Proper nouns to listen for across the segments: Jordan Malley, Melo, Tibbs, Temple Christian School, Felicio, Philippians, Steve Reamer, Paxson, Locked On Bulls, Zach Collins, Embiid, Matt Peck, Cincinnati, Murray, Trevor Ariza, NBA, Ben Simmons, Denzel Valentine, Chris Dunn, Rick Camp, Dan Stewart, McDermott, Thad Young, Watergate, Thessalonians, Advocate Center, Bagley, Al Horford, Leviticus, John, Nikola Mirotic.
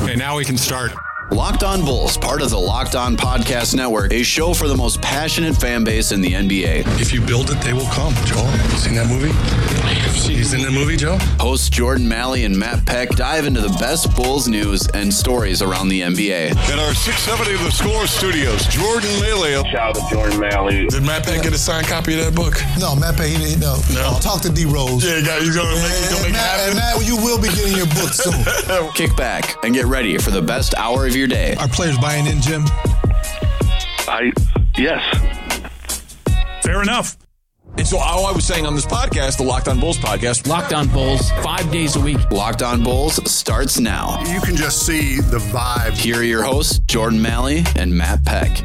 Okay, now we can start. Locked On Bulls, part of the Locked On Podcast Network, a show for the most passionate fan base in the NBA. If you build it, they will come. Joel, have you seen that movie? He's in the movie, Joel? Hosts Jordan Malley and Matt Peck dive into the best Bulls news and stories around the NBA. At our 670 The Score studios, Jordan Malley. Shout out to Jordan Malley. Did Matt Peck get a signed copy of that book? No, Matt Peck, he didn't. No. Talk to D-Rose. Yeah, he's going to make it happen. And Matt, you will be getting your book soon. Kick back and get ready for the best hour of your day. Are players buying in, Jim? Yes. Fair enough. And so all I was saying on this podcast, the Locked On Bulls podcast. Locked On Bulls, 5 days a week. Locked On Bulls starts now. You can just see the vibe. Here are your hosts, Jordan Malley and Matt Peck.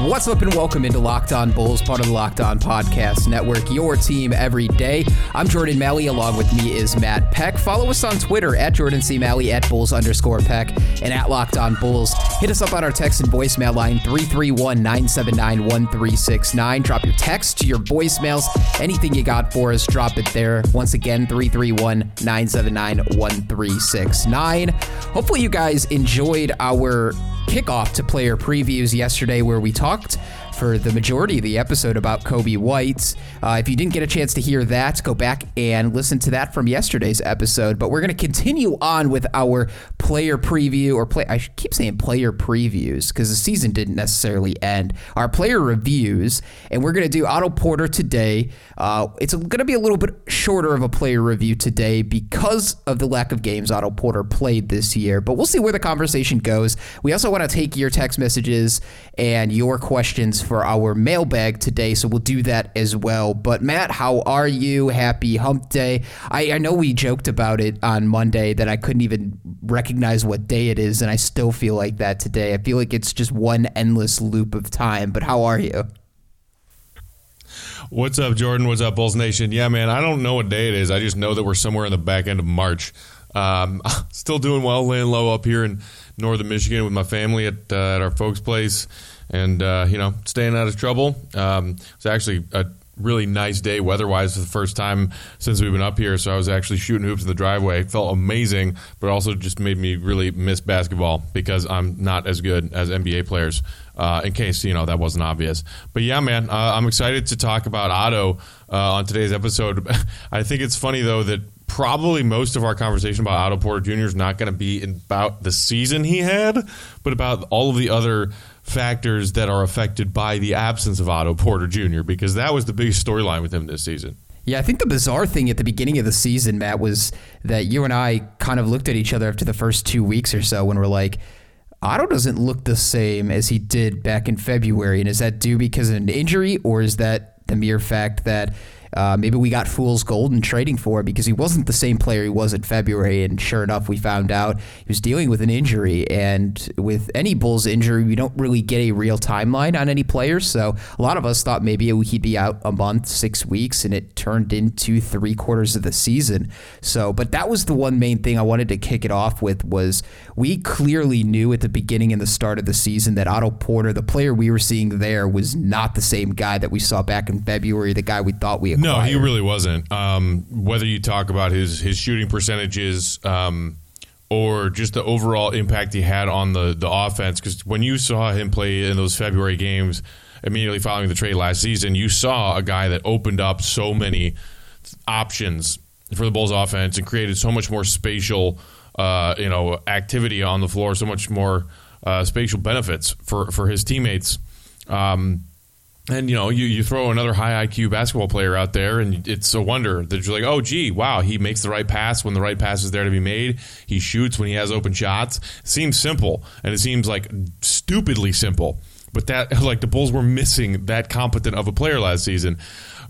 What's up and welcome into Locked On Bulls, part of the Locked On Podcast Network, your team every day. I'm Jordan Malley. Along with me is Matt Peck. Follow us on Twitter at Jordan C. Malley, at Bulls_Peck, and at Locked On Bulls. Hit us up on our text and voicemail line, 331-979-1369. Drop your text to your voicemails. Anything you got for us, drop it there. Once again, 331-979-1369. Hopefully you guys enjoyed our kickoff to player previews yesterday, where we talked for the majority of the episode about Kobe White. If you didn't get a chance to hear that, go back and listen to that from yesterday's episode. But we're going to continue on with our player preview, or I keep saying player previews because the season didn't necessarily end. Our player reviews, and we're going to do Otto Porter today. It's going to be a little bit shorter of a player review today because of the lack of games Otto Porter played this year. But we'll see where the conversation goes. We also want to take your text messages and your questions for our mailbag today, so we'll do that as well. But Matt, how are you? Happy hump day. I know we joked about it on Monday that I couldn't even recognize what day it is, and I still feel like that today. I feel like it's just one endless loop of time. But how are you? What's up, Jordan? What's up, Bulls Nation? Yeah, man, I don't know what day it is. I just know that we're somewhere in the back end of March. Still doing well, laying low up here in northern Michigan with my family at our folks' place. And, staying out of trouble. It's actually a really nice day weather-wise for the first time since we've been up here. So I was actually shooting hoops in the driveway. It felt amazing, but also just made me really miss basketball because I'm not as good as NBA players, in case, that wasn't obvious. But, yeah, man, I'm excited to talk about Otto on today's episode. I think it's funny, though, that probably most of our conversation about Otto Porter Jr. is not going to be about the season he had, but about all of the other factors that are affected by the absence of Otto Porter Jr., because that was the biggest storyline with him this season. Yeah, I think the bizarre thing at the beginning of the season, Matt, was that you and I kind of looked at each other after the first 2 weeks or so when we're like, Otto doesn't look the same as he did back in February. And is that due because of an injury, or is that the mere fact that maybe we got fool's gold in trading for him because he wasn't the same player he was in February? And sure enough, we found out he was dealing with an injury. And with any Bulls injury, we don't really get a real timeline on any player. So a lot of us thought maybe he'd be out a month, 6 weeks, and it turned into 3 quarters of the season. So, but that was the one main thing I wanted to kick it off with, was we clearly knew at the beginning and the start of the season that Otto Porter, the player we were seeing there, was not the same guy that we saw back in February, the guy we thought we acquired. No, he really wasn't. Whether you talk about his shooting percentages or just the overall impact he had on the offense, because when you saw him play in those February games immediately following the trade last season, you saw a guy that opened up so many options for the Bulls offense and created so much more spatial activity on the floor, so much more spatial benefits for his teammates. And, you throw another high IQ basketball player out there, and it's a wonder that you're like, oh, gee, wow, he makes the right pass when the right pass is there to be made. He shoots when he has open shots. It seems simple, and it seems like stupidly simple. But that, like, the Bulls were missing that competent of a player last season.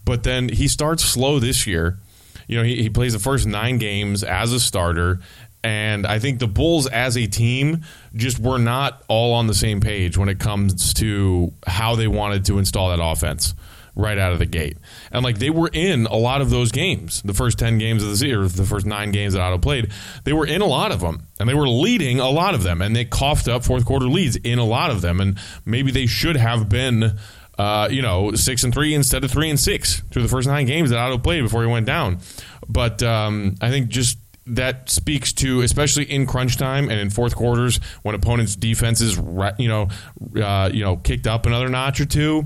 But then he starts slow this year. He plays the first 9 games as a starter. And I think the Bulls as a team just were not all on the same page when it comes to how they wanted to install that offense right out of the gate. And like, they were in a lot of those games, the first 10 games of the season, or the first 9 games that Otto played, they were in a lot of them, and they were leading a lot of them, and they coughed up fourth quarter leads in a lot of them. And maybe they should have been 6-3 instead of 3-6 through the first 9 games that Otto played before he went down. But I think just that speaks to, especially in crunch time and in fourth quarters when opponents' defenses, kicked up another notch or two,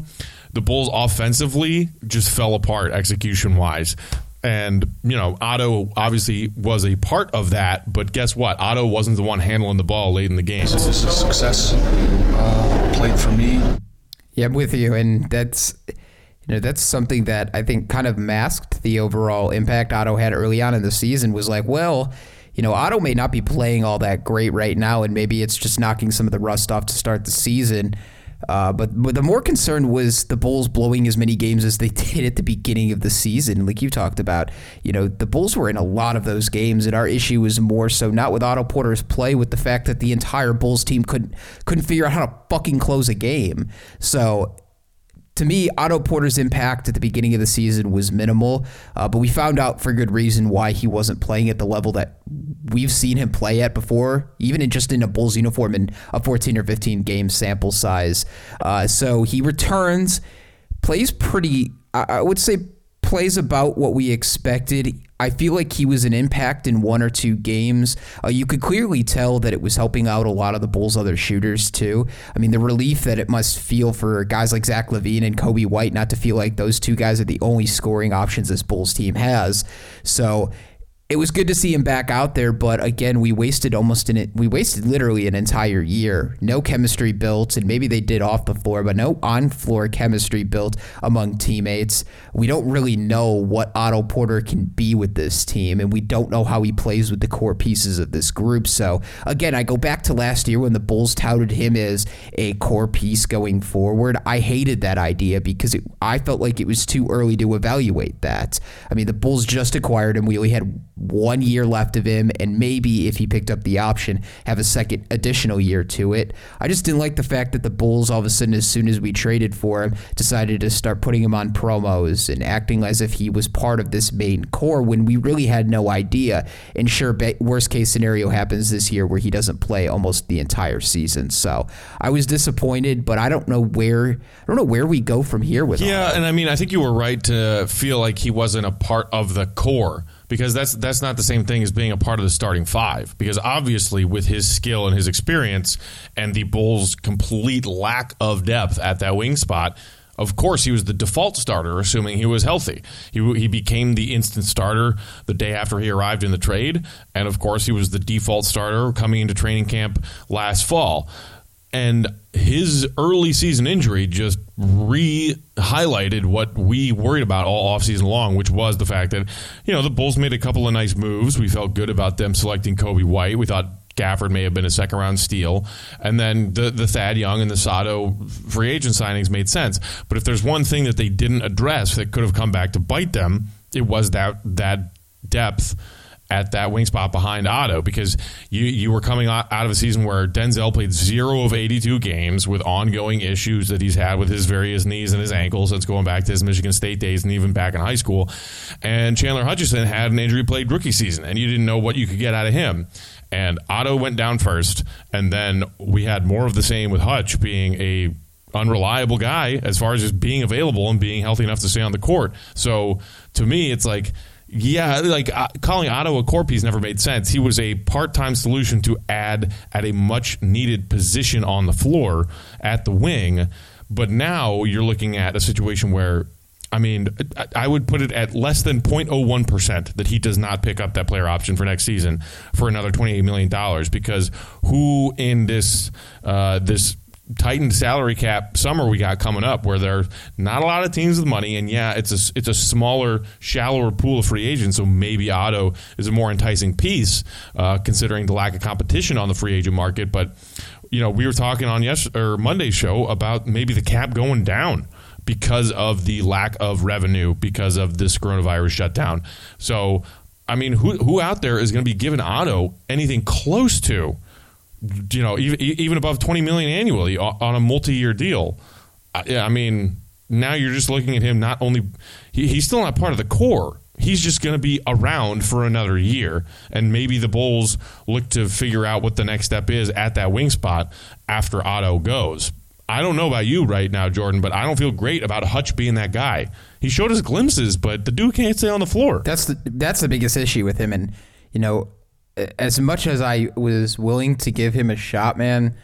the Bulls offensively just fell apart execution-wise. And, you know, Otto obviously was a part of that, but guess what? Otto wasn't the one handling the ball late in the game. This is a success played for me. Yeah, I'm with you, and that's... You know, that's something that I think kind of masked the overall impact Otto had early on in the season. Was like, well, you know, Otto may not be playing all that great right now, and maybe it's just knocking some of the rust off to start the season. But the more concern was the Bulls blowing as many games as they did at the beginning of the season. Like you talked about, you know, the Bulls were in a lot of those games, and our issue was more so not with Otto Porter's play, with the fact that the entire Bulls team couldn't figure out how to fucking close a game. So. To me, Otto Porter's impact at the beginning of the season was minimal, but we found out for good reason why he wasn't playing at the level that we've seen him play at before, even in just in a Bulls uniform in a 14 or 15 game sample size. So he returns, plays pretty, I would say plays about what we expected. I feel like he was an impact in one or two games. You could clearly tell that it was helping out a lot of the Bulls' other shooters, too. I mean, the relief that it must feel for guys like Zach LaVine and Kobe White not to feel like those two guys are the only scoring options this Bulls team has. So it was good to see him back out there, but again, we wasted literally an entire year. No chemistry built, and maybe they did off the floor, but no on-floor chemistry built among teammates. We don't really know what Otto Porter can be with this team, and we don't know how he plays with the core pieces of this group. So again, I go back to last year when the Bulls touted him as a core piece going forward. I hated that idea because I felt like it was too early to evaluate that. I mean, the Bulls just acquired him. We only had 1 year left of him, and maybe if he picked up the option, have a second additional year to it. I just didn't like the fact that the Bulls all of a sudden, as soon as we traded for him, decided to start putting him on promos and acting as if he was part of this main core when we really had no idea. And sure, worst case scenario happens this year where he doesn't play almost the entire season. So I was disappointed, but I don't know where we go from here with him. Yeah, and I mean, I think you were right to feel like he wasn't a part of the core. Because that's not the same thing as being a part of the starting five. Because obviously with his skill and his experience and the Bulls' complete lack of depth at that wing spot, of course he was the default starter, assuming he was healthy. He became the instant starter the day after he arrived in the trade. And of course he was the default starter coming into training camp last fall. And his early season injury just highlighted what we worried about all offseason long, which was the fact that, you know, the Bulls made a couple of nice moves. We felt good about them selecting Kobe White. We thought Gafford may have been a second-round steal. And then the Thad Young and the Sato free agent signings made sense. But if there's one thing that they didn't address that could have come back to bite them, it was that depth at that wing spot behind Otto, because you were coming out of a season where Denzel played 0 of 82 games with ongoing issues that he's had with his various knees and his ankles since going back to his Michigan State days and even back in high school. And Chandler Hutchison had an injury-plagued rookie season, and you didn't know what you could get out of him. And Otto went down first, and then we had more of the same with Hutch being a unreliable guy as far as just being available and being healthy enough to stay on the court. So to me, it's like, yeah, like calling Otto a core piece never made sense. He was a part-time solution to add at a much-needed position on the floor at the wing. But now you're looking at a situation where, I mean, I would put it at less than 0.01% that he does not pick up that player option for next season for another $28 million, because who in this this tightened salary cap summer we got coming up, where there are not a lot of teams with money, and yeah, it's a smaller, shallower pool of free agents, so maybe Otto is a more enticing piece considering the lack of competition on the free agent market. But you know, we were talking on Monday's show about maybe the cap going down because of the lack of revenue because of this coronavirus shutdown. So I mean, who out there is going to be giving Otto anything close to, you know, even above $20 million annually on a multi-year deal? I mean, now you're just looking at him. Not only he's still not part of the core, he's just going to be around for another year, and maybe the Bulls look to figure out what the next step is at that wing spot after Otto goes. I don't know about you right now, Jordan, but I don't feel great about Hutch being that guy. He showed us glimpses, but the dude can't stay on the floor. That's the biggest issue with him, and you know, as much as I was willing to give him a shot, man,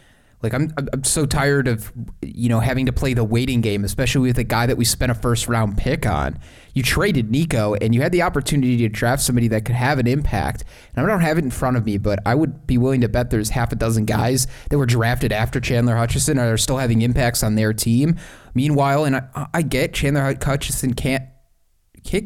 like I'm so tired of, you know, having to play the waiting game, especially with a guy that we spent a first round pick on. You traded Nico and you had the opportunity to draft somebody that could have an impact. And I don't have it in front of me, but I would be willing to bet there's half a dozen guys that were drafted after Chandler Hutchison are still having impacts on their team. Meanwhile, and I get Chandler Hutchison can't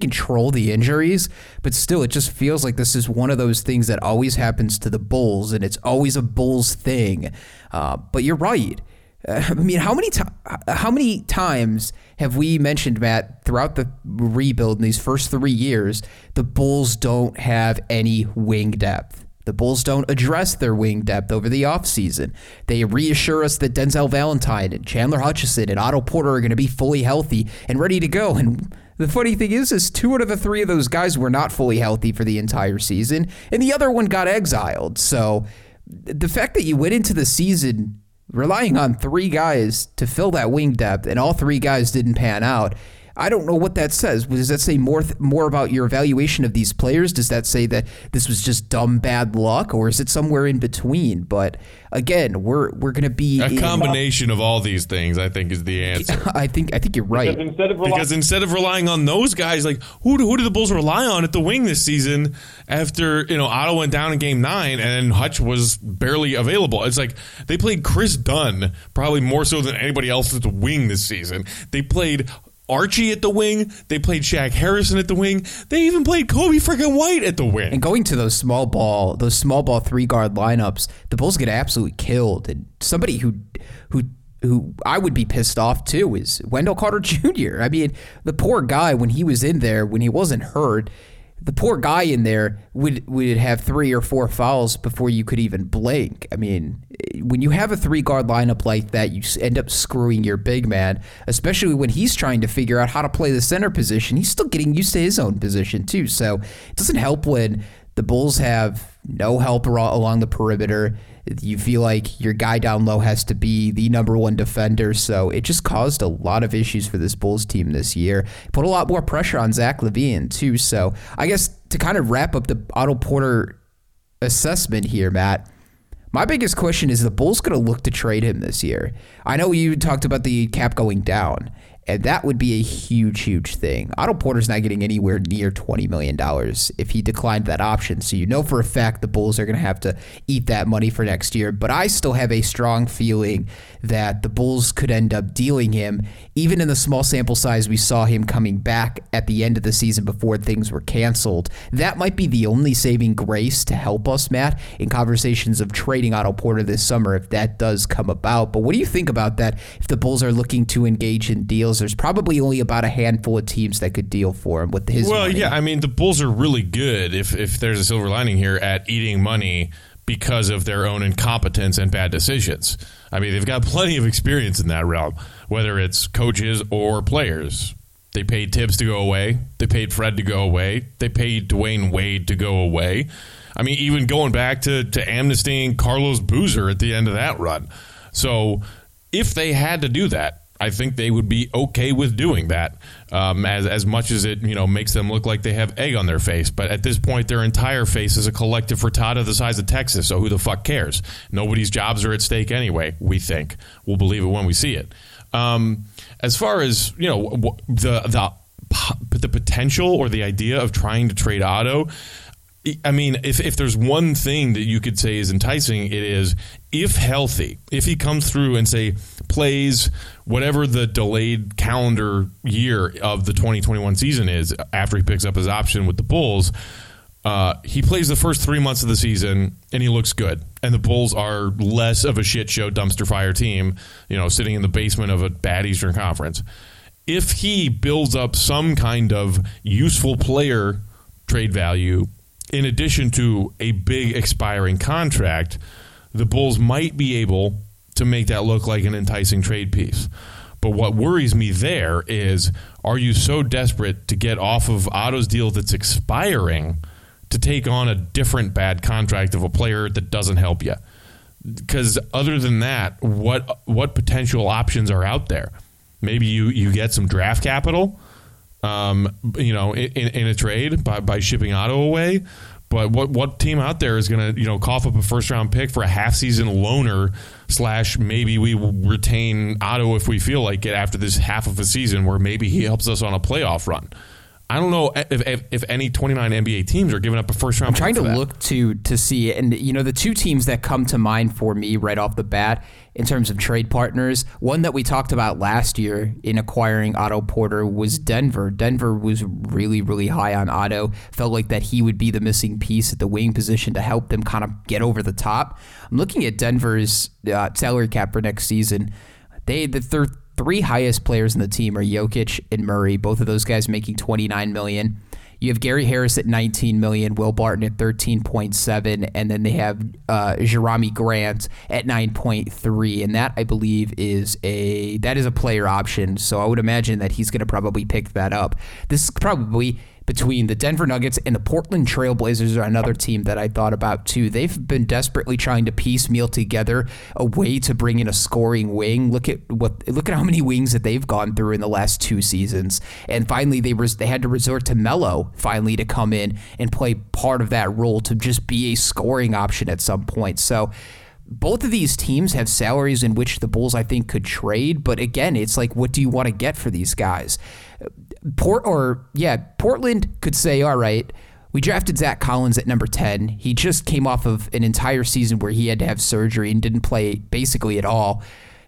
control the injuries, but still, it just feels like this is one of those things that always happens to the Bulls, and it's always a Bulls thing. But you're right. I mean, how many times have we mentioned, Matt, throughout the rebuild in these first 3 years, the Bulls don't have any wing depth. The Bulls don't address their wing depth over the offseason. They reassure us that Denzel Valentine and Chandler Hutchison and Otto Porter are going to be fully healthy and ready to go. And the funny thing is 2 out of the 3 of those guys were not fully healthy for the entire season, and the other one got exiled. So the fact that you went into the season relying on 3 guys to fill that wing depth and all 3 guys didn't pan out, I don't know what that says. Does that say more about your evaluation of these players? Does that say that this was just dumb bad luck, or is it somewhere in between? But again, we're going to be a combination of all these things, I think, is the answer. I think you're right. Because instead of relying on those guys, like who do the Bulls rely on at the wing this season? After, you know, Otto went down in Game 9 and Hutch was barely available. It's like they played Chris Dunn probably more so than anybody else at the wing this season. They played Archie at the wing. They played Shaq Harrison at the wing. They even played Kobe freaking White at the wing. And going to those small ball 3-guard lineups, the Bulls get absolutely killed. And somebody who I would be pissed off too is Wendell Carter Jr. I mean, the poor guy, when he was in there, when he wasn't hurt, the poor guy in there would have 3 or 4 fouls before you could even blink. I mean, when you have a 3-guard lineup like that, you end up screwing your big man, especially when he's trying to figure out how to play the center position. He's still getting used to his own position, too. So it doesn't help when the Bulls have no help along the perimeter. You feel like your guy down low has to be the number 1 defender. So it just caused a lot of issues for this Bulls team this year. Put a lot more pressure on Zach LaVine, too. So I guess to kind of wrap up the Otto Porter assessment here, Matt, my biggest question is the Bulls going to look to trade him this year? I know you talked about the cap going down, and that would be a huge, huge thing. Otto Porter's not getting anywhere near $20 million if he declined that option. So you know for a fact the Bulls are going to have to eat that money for next year. But I still have a strong feeling that the Bulls could end up dealing him, even in the small sample size we saw him coming back at the end of the season before things were canceled. That might be the only saving grace to help us, Matt, in conversations of trading Otto Porter this summer if that does come about. But what do you think about that if the Bulls are looking to engage in deals? There's probably only about a handful of teams that could deal for him with his money. Yeah, I mean, the Bulls are really good, if there's a silver lining here, at eating money because of their own incompetence and bad decisions. I mean, they've got plenty of experience in that realm, whether it's coaches or players. They paid Tibbs to go away. They paid Fred to go away. They paid Dwayne Wade to go away. I mean, even going back to amnestying Carlos Boozer at the end of that run. So if they had to do that, I think they would be okay with doing that, as much as it, you know, makes them look like they have egg on their face. But at this point, their entire face is a collective frittata the size of Texas, so who the fuck cares? Nobody's jobs are at stake anyway, we think. We'll believe it when we see it. As far as, you know, the potential or the idea of trying to trade Otto, I mean, if there's one thing that you could say is enticing, it is if healthy, if he comes through and, say, plays whatever the delayed calendar year of the 2021 season is after he picks up his option with the Bulls, he plays the first 3 months of the season and he looks good. And the Bulls are less of a shit show dumpster fire team, you know, sitting in the basement of a bad Eastern Conference. If he builds up some kind of useful player trade value, in addition to a big expiring contract, the Bulls might be able to make that look like an enticing trade piece. But what worries me there is, are you so desperate to get off of Otto's deal that's expiring to take on a different bad contract of a player that doesn't help you? Because other than that, what potential options are out there? Maybe you get some draft capital, you know, in a trade by shipping Otto away, But what team out there is going to, you know, cough up a first round pick for a half season loaner / maybe we will retain Otto if we feel like it after this half of a season where maybe he helps us on a playoff run? I don't know if any 29 NBA teams are giving up a first round pick. I'm trying to look to see, and you know, the two teams that come to mind for me right off the bat in terms of trade partners, one that we talked about last year in acquiring Otto Porter was Denver. Denver was really, really high on Otto. Felt like that he would be the missing piece at the wing position to help them kind of get over the top. I'm looking at Denver's salary cap for next season. Their three highest players in the team are Jokic and Murray, both of those guys making $29 million. You have Gary Harris at $19 million, Will Barton at $13.7, and then they have Jeremy Grant at $9.3, and that I believe is a player option. So I would imagine that he's going to probably pick that up. This is probably between the Denver Nuggets and the Portland Trail Blazers are another team that I thought about too. They've been desperately trying to piecemeal together a way to bring in a scoring wing. Look at how many wings that they've gone through in the last two seasons, and finally they had to resort to Melo finally to come in and play part of that role to just be a scoring option at some point. So both of these teams have salaries in which the Bulls, I think, could trade. But again, it's like, what do you want to get for these guys? Portland could say, all right, we drafted Zach Collins at number 10. He just came off of an entire season where he had to have surgery and didn't play basically at all.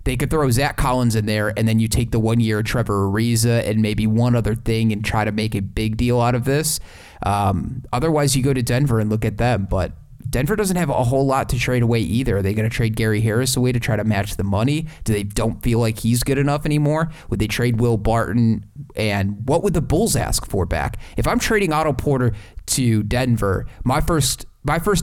They could throw Zach Collins in there, and then you take the 1 year Trevor Ariza and maybe one other thing and try to make a big deal out of this. Otherwise, you go to Denver and look at them. But Denver doesn't have a whole lot to trade away either. Are they going to trade Gary Harris away to try to match the money? Do they don't feel like he's good enough anymore? Would they trade Will Barton? And what would the Bulls ask for back? If I'm trading Otto Porter to Denver, my first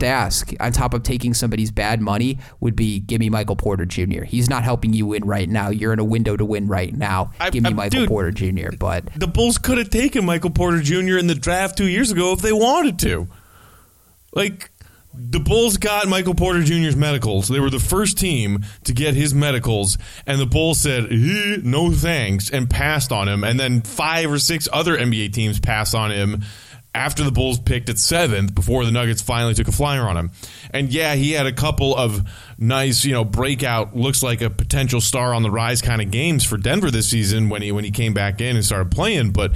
ask on top of taking somebody's bad money would be, give me Michael Porter Jr. He's not helping you win right now. You're in a window to win right now. Porter Jr. But the Bulls could have taken Michael Porter Jr. in the draft 2 years ago if they wanted to. Like, the Bulls got Michael Porter Jr.'s medicals. They were the first team to get his medicals, and the Bulls said, no thanks, and passed on him. And then 5 or 6 other NBA teams passed on him after the Bulls picked at 7th before the Nuggets finally took a flyer on him. And yeah, he had a couple of nice, you know, breakout, looks like a potential star on the rise kind of games for Denver this season when he came back in and started playing. But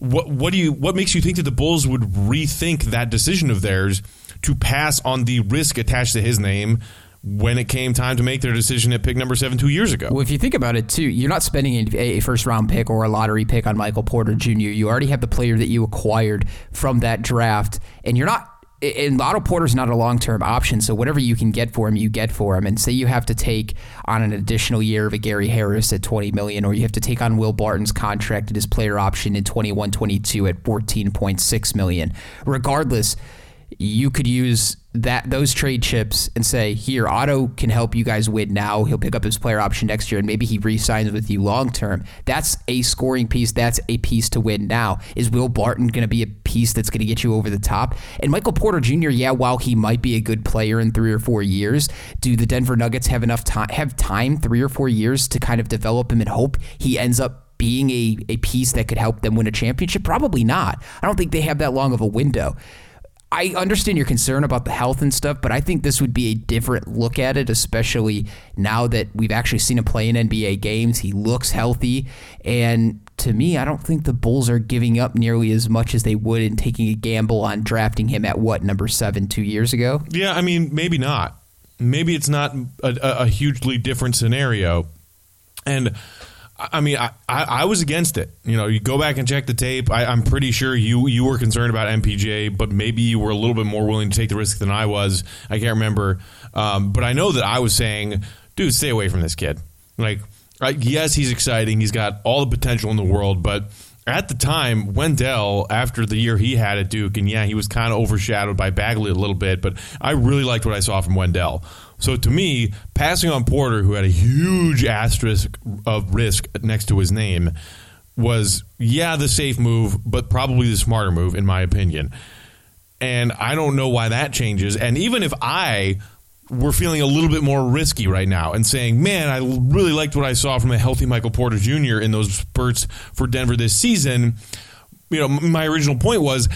what makes you think that the Bulls would rethink that decision of theirs to pass on the risk attached to his name when it came time to make their decision at pick number 7 2 years ago? Well, if you think about it, too, you're not spending a first-round pick or a lottery pick on Michael Porter Jr. You already have the player that you acquired from that draft, and you're not... And Otto Porter's not a long-term option, so whatever you can get for him, you get for him. And say you have to take on an additional year of a Gary Harris at $20 million, or you have to take on Will Barton's contract at his player option in 21-22 at $14.6 million. Regardless, you could use those trade chips and say, here, Otto can help you guys win now. He'll pick up his player option next year, and maybe he re-signs with you long-term. That's a scoring piece. That's a piece to win now. Is Will Barton going to be a piece that's going to get you over the top? And Michael Porter Jr., while he might be a good player in 3 or 4 years, do the Denver Nuggets have enough time, 3 or 4 years to kind of develop him and hope he ends up being a piece that could help them win a championship? Probably not. I don't think they have that long of a window. I understand your concern about the health and stuff, but I think this would be a different look at it, especially now that we've actually seen him play in NBA games. He looks healthy, and to me, I don't think the Bulls are giving up nearly as much as they would in taking a gamble on drafting him at, number 7 2 years ago? Yeah, I mean, maybe not. Maybe it's not a hugely different scenario, and I mean, I was against it. You know, you go back and check the tape. I'm pretty sure you were concerned about MPJ, but maybe you were a little bit more willing to take the risk than I was. I can't remember. But I know that I was saying, dude, stay away from this kid. Like, yes, he's exciting. He's got all the potential in the world. But at the time, Wendell, after the year he had at Duke, and yeah, he was kind of overshadowed by Bagley a little bit, but I really liked what I saw from Wendell. So to me, passing on Porter, who had a huge asterisk of risk next to his name, was, the safe move, but probably the smarter move, in my opinion. And I don't know why that changes. And even if I were feeling a little bit more risky right now and saying, man, I really liked what I saw from a healthy Michael Porter Jr. in those spurts for Denver this season, you know, my original point was,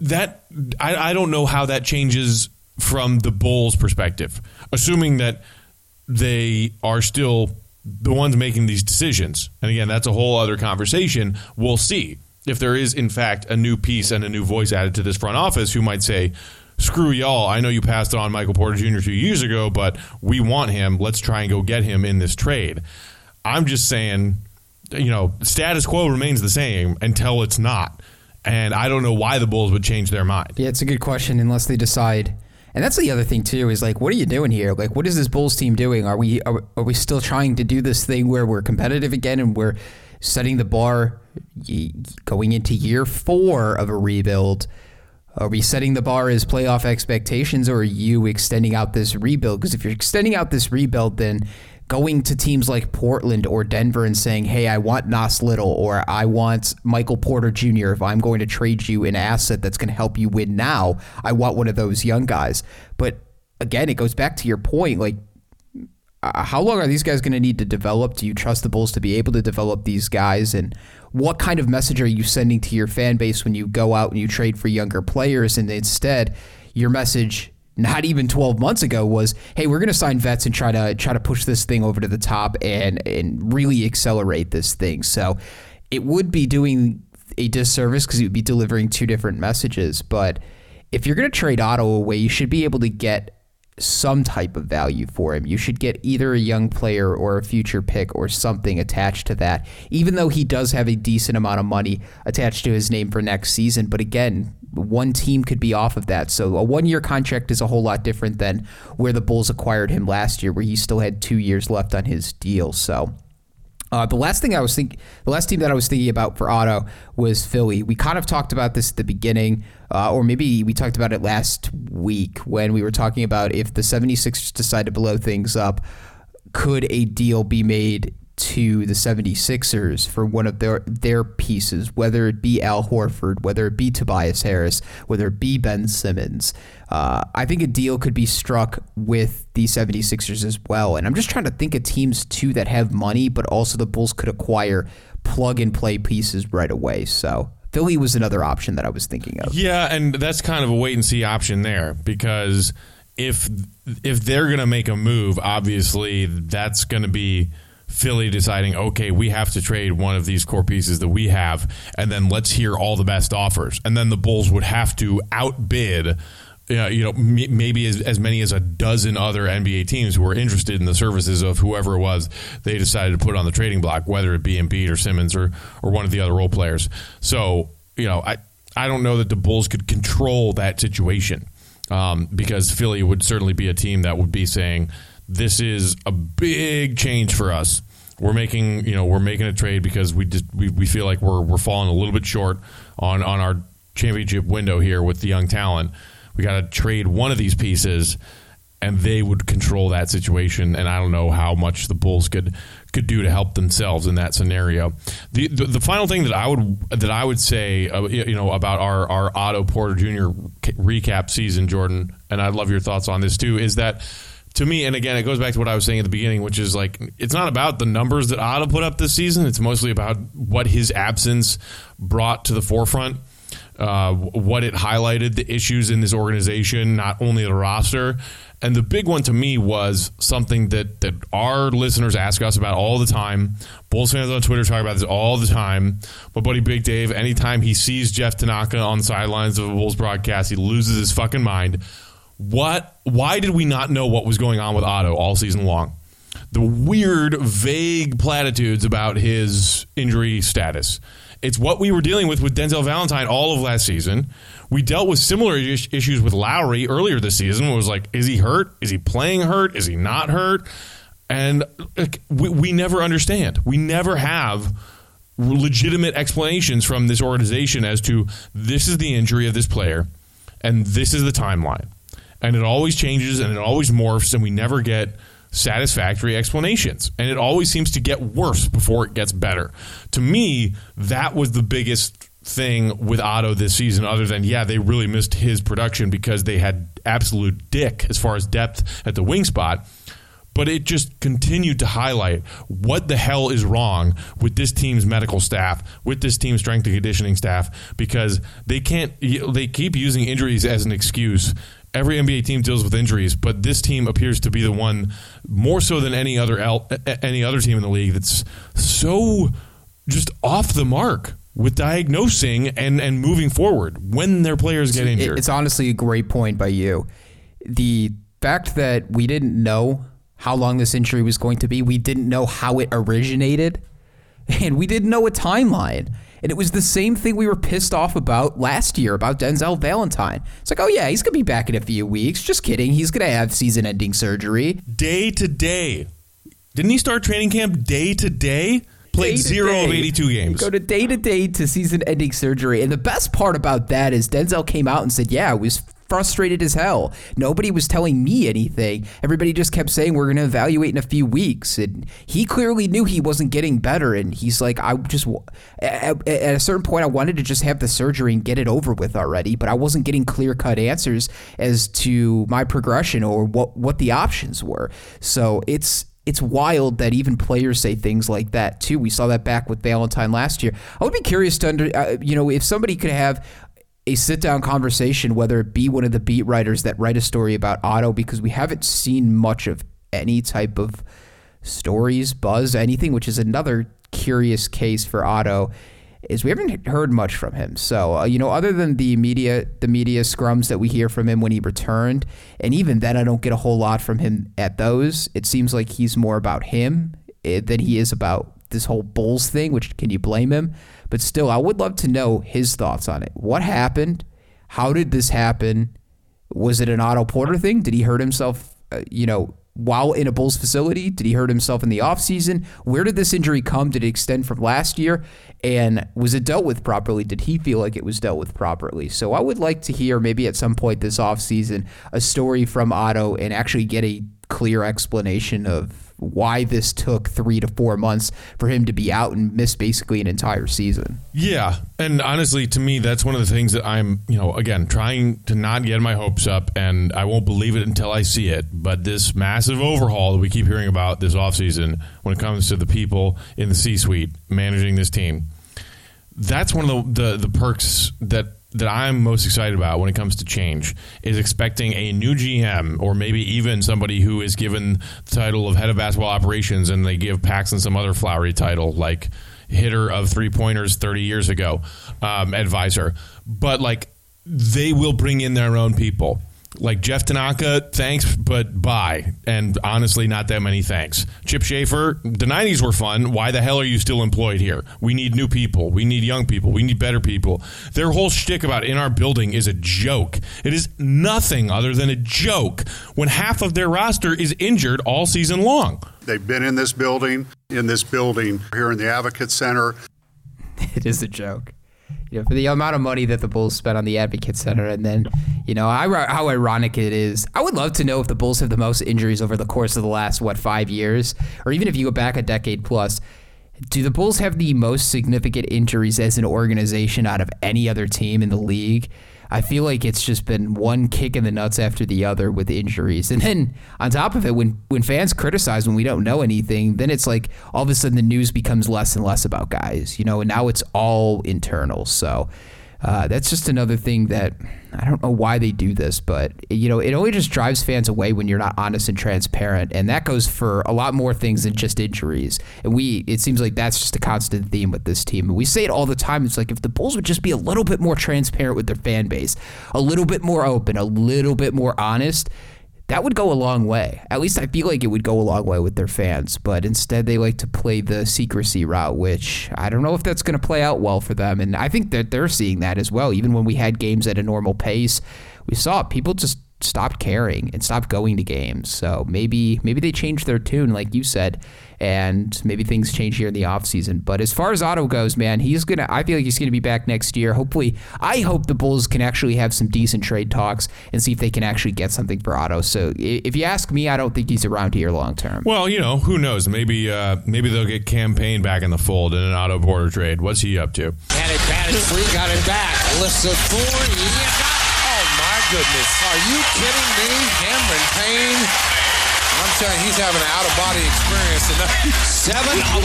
that I don't know how that changes from the Bulls' perspective, assuming that they are still the ones making these decisions. And again, that's a whole other conversation. We'll see if there is, in fact, a new piece and a new voice added to this front office who might say, screw y'all, I know you passed on Michael Porter Jr. 2 years ago, but we want him. Let's try and go get him in this trade. I'm just saying, you know, status quo remains the same until it's not. And I don't know why the Bulls would change their mind. Yeah, it's a good question unless they decide. And that's the other thing, too, is like, what are you doing here? Like, what is this Bulls team doing? Are we still trying to do this thing where we're competitive again and we're setting the bar going into year 4 of a rebuild? Are we setting the bar as playoff expectations, or are you extending out this rebuild? Because if you're extending out this rebuild, then going to teams like Portland or Denver and saying, hey, I want Nas Little or I want Michael Porter Jr. If I'm going to trade you an asset that's going to help you win now, I want one of those young guys. But again, it goes back to your point. Like, how long are these guys going to need to develop? Do you trust the Bulls to be able to develop these guys? And what kind of message are you sending to your fan base when you go out and you trade for younger players? And instead, your message not even 12 months ago was, hey, we're going to sign vets and try to push this thing over to the top and really accelerate this thing. So it would be doing a disservice because it would be delivering two different messages. But if you're going to trade Otto away, you should be able to get some type of value for him. You should get either a young player or a future pick or something attached to that, even though he does have a decent amount of money attached to his name for next season. But again, one team could be off of that. So a one-year contract is a whole lot different than where the Bulls acquired him last year, where he still had 2 years left on his deal. So the last team that I was thinking about for Otto was Philly. We kind of talked about this at the beginning, or maybe we talked about it last week when we were talking about if the 76ers decide to blow things up, could a deal be made to the 76ers for one of their pieces, whether it be Al Horford, whether it be Tobias Harris, whether it be Ben Simmons. I think a deal could be struck with the 76ers as well. And I'm just trying to think of teams, too, that have money, but also the Bulls could acquire plug-and-play pieces right away. So Philly was another option that I was thinking of. Yeah, and that's kind of a wait-and-see option there because if they're going to make a move, obviously that's going to be Philly deciding, okay, we have to trade one of these core pieces that we have, and then let's hear all the best offers. And then the Bulls would have to outbid, maybe as many as a dozen other NBA teams who were interested in the services of whoever it was they decided to put on the trading block, whether it be Embiid or Simmons or one of the other role players. So, I don't know that the Bulls could control that situation because Philly would certainly be a team that would be saying, this is a big change for us. We're making a trade because we feel like we're falling a little bit short on our championship window here with the young talent. We got to trade one of these pieces, and they would control that situation. And I don't know how much the Bulls could do to help themselves in that scenario. The final thing that I would say about our Otto Porter Jr. recap season, Jordan, and I'd love your thoughts on this too, is that, to me, and again, it goes back to what I was saying at the beginning, which is like, it's not about the numbers that Otto put up this season. It's mostly about what his absence brought to the forefront, what it highlighted, the issues in this organization, not only the roster. And the big one to me was something that our listeners ask us about all the time. Bulls fans on Twitter talk about this all the time. My buddy Big Dave, anytime he sees Jeff Tanaka on the sidelines of a Bulls broadcast, he loses his fucking mind. Why did we not know what was going on with Otto all season long? The weird, vague platitudes about his injury status. It's what we were dealing with Denzel Valentine all of last season. We dealt with similar issues with Lowry earlier this season. It was like, is he hurt? Is he playing hurt? Is he not hurt? And we never understand. We never have legitimate explanations from this organization as to this is the injury of this player and this is the timeline. And it always changes and it always morphs and we never get satisfactory explanations. And it always seems to get worse before it gets better. To me, that was the biggest thing with Otto this season, other than, they really missed his production because they had absolute dick as far as depth at the wing spot. but it just continued to highlight what the hell is wrong with this team's medical staff, with this team's strength and conditioning staff, because they keep using injuries as an excuse. Every NBA team deals with injuries, but this team appears to be the one, more so than any other team in the league, that's so just off the mark with diagnosing and moving forward when their players get injured. It's honestly a great point by you. The fact that we didn't know how long this injury was going to be, we didn't know how it originated, and we didn't know a timeline. And it was the same thing we were pissed off about last year about Denzel Valentine. It's like, oh yeah, he's going to be back in a few weeks. Just kidding. He's going to have season-ending surgery. Day to day. Didn't he start training camp day to day? Played 0 of 82 games. Go to day to day to season-ending surgery. And the best part about that is Denzel came out and said, yeah, it was frustrated as hell. Nobody was telling me anything. Everybody just kept saying we're going to evaluate in a few weeks, and he clearly knew he wasn't getting better, and he's like, I just at a certain point I wanted to just have the surgery and get it over with already, but I wasn't getting clear-cut answers as to my progression or what the options were. So it's wild that even players say things like that too. We saw that back with Valentine last year. I would be curious to if somebody could have a sit-down conversation, whether it be one of the beat writers that write a story about Otto, because we haven't seen much of any type of stories, buzz, anything, which is another curious case for Otto, is we haven't heard much from him. So, other than the media scrums that we hear from him when he returned, and even then I don't get a whole lot from him at those. It seems like he's more about him than he is about this whole Bulls thing, which can you blame him? But still, I would love to know his thoughts on it. What happened? How did this happen? Was it an Otto Porter thing? Did he hurt himself, while in a Bulls facility? Did he hurt himself in the offseason? Where did this injury come? Did it extend from last year? And was it dealt with properly? Did he feel like it was dealt with properly? So I would like to hear maybe at some point this offseason a story from Otto and actually get a clear explanation of why this took 3 to 4 months for him to be out and miss basically an entire season. Yeah, and honestly, to me, that's one of the things that I'm, again, trying to not get my hopes up, and I won't believe it until I see it, but this massive overhaul that we keep hearing about this offseason when it comes to the people in the C-suite managing this team, that's one of the perks that I'm most excited about when it comes to change, is expecting a new GM, or maybe even somebody who is given the title of head of basketball operations and they give Paxson some other flowery title like hitter of three-pointers 30 years ago, advisor. But they will bring in their own people. Like Jeff Tanaka, thanks, but bye. And honestly, not that many thanks. Chip Schaefer, the 90s were fun. Why the hell are you still employed here? We need new people. We need young people. We need better people. Their whole shtick about in our building is a joke. It is nothing other than a joke when half of their roster is injured all season long. They've been in this building, here in the Advocate Center. It is a joke. For the amount of money that the Bulls spent on the Advocate Center, and then, how ironic it is. I would love to know if the Bulls have the most injuries over the course of the last, 5 years? Or even if you go back a decade plus, do the Bulls have the most significant injuries as an organization out of any other team in the league? I feel like it's just been one kick in the nuts after the other with injuries. And then on top of it, when fans criticize when we don't know anything, then it's like all of a sudden the news becomes less and less about guys, and now it's all internal. So that's just another thing that I don't know why they do this, but it only just drives fans away when you're not honest and transparent. And that goes for a lot more things than just injuries. And it seems like that's just a constant theme with this team. And we say it all the time. It's like if the Bulls would just be a little bit more transparent with their fan base, a little bit more open, a little bit more honest, that would go a long way. At least I feel like it would go a long way with their fans. But instead, they like to play the secrecy route, which I don't know if that's going to play out well for them. And I think that they're seeing that as well. Even when we had games at a normal pace, we saw people just stopped caring and stopped going to games. So maybe they changed their tune, like you said, and maybe things change here in the offseason. But as far as Otto goes, man, I feel like he's going to be back next year. Hopefully, I hope the Bulls can actually have some decent trade talks and see if they can actually get something for Otto. So if you ask me, I don't think he's around here long term. Well, who knows? Maybe they'll get Cam Payne back in the fold in an Otto Porter trade. What's he up to? And it batted free, got it back. Alyssa Ford, oh my goodness. Are you kidding me? Cameron Payne. I'm telling he's having an out-of-body experience tonight. 7 of 11.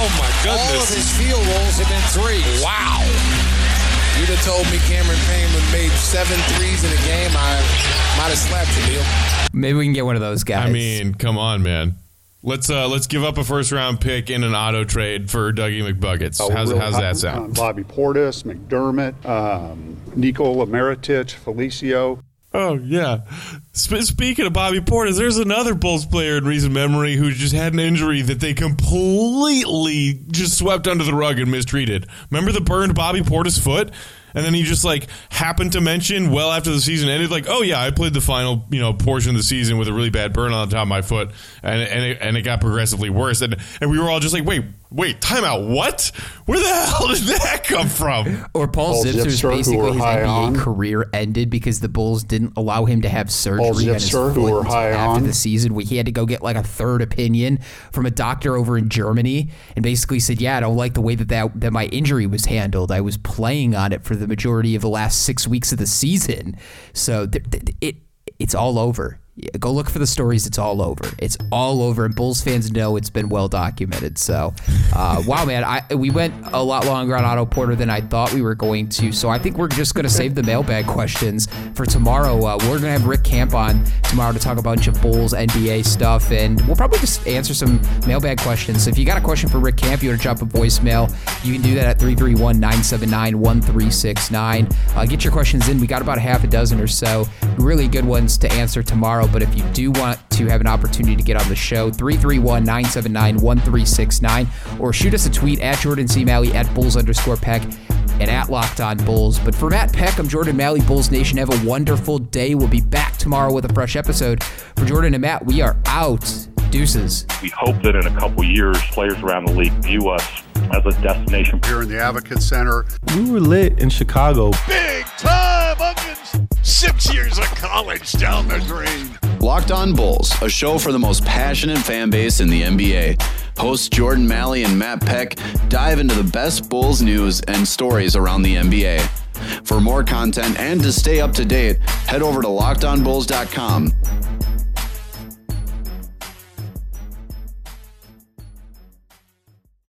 Oh, my goodness. All of his field goals have been threes. Wow. You'd have told me Cameron Payne would have made 7 threes in a game. I might have slapped you, Neil. Maybe we can get one of those guys. I mean, come on, man. Let's give up a first-round pick in an auto trade for Dougie McBuckets. How's that sound? Bobby Portis, McDermott, Nikola Mirotic, Felicio. Oh, yeah. Speaking of Bobby Portis, there's another Bulls player in recent memory who just had an injury that they completely just swept under the rug and mistreated. Remember the burned Bobby Portis foot? And then he just, like, happened to mention well after the season ended, like, oh, yeah, I played the final, you know, portion of the season with a really bad burn on the top of my foot, and it got progressively worse. And we were all just like, wait, timeout, what? Where the hell did that come from? Or Paul Zipser's basically his NBA career ended because the Bulls didn't allow him to have surgery on his foot after the season. He had to go get, like, a third opinion from a doctor over in Germany and basically said, yeah, I don't like the way that my injury was handled. I was playing on it for the majority of the last 6 weeks of the season. So it's all over. Go look for the stories. It's all over. It's all over. And Bulls fans know it's been well documented. So, wow, man, we went a lot longer on Otto Porter than I thought we were going to. So I think we're just going to save the mailbag questions for tomorrow. We're going to have Rick Camp on tomorrow to talk about a bunch of Bulls NBA stuff. And we'll probably just answer some mailbag questions. So if you got a question for Rick Camp, you want to drop a voicemail, you can do that at 331-979-1369. Get your questions in. We got about half a dozen or so really good ones to answer tomorrow. But if you do want to have an opportunity to get on the show, 331-979-1369, or shoot us a tweet at Jordan C. Malley, at Bulls_Peck, and at Locked On Bulls. But for Matt Peck, I'm Jordan Malley, Bulls Nation. Have a wonderful day. We'll be back tomorrow with a fresh episode. For Jordan and Matt, we are out. Deuces. We hope that in a couple years, players around the league view us as a destination. Here in the Advocate Center. We were lit in Chicago. Big time Huggins! 6 years of college down the drain. Locked On Bulls, a show for the most passionate fan base in the NBA. Hosts Jordan Malley and Matt Peck dive into the best Bulls news and stories around the NBA. For more content and to stay up to date, head over to LockedOnBulls.com.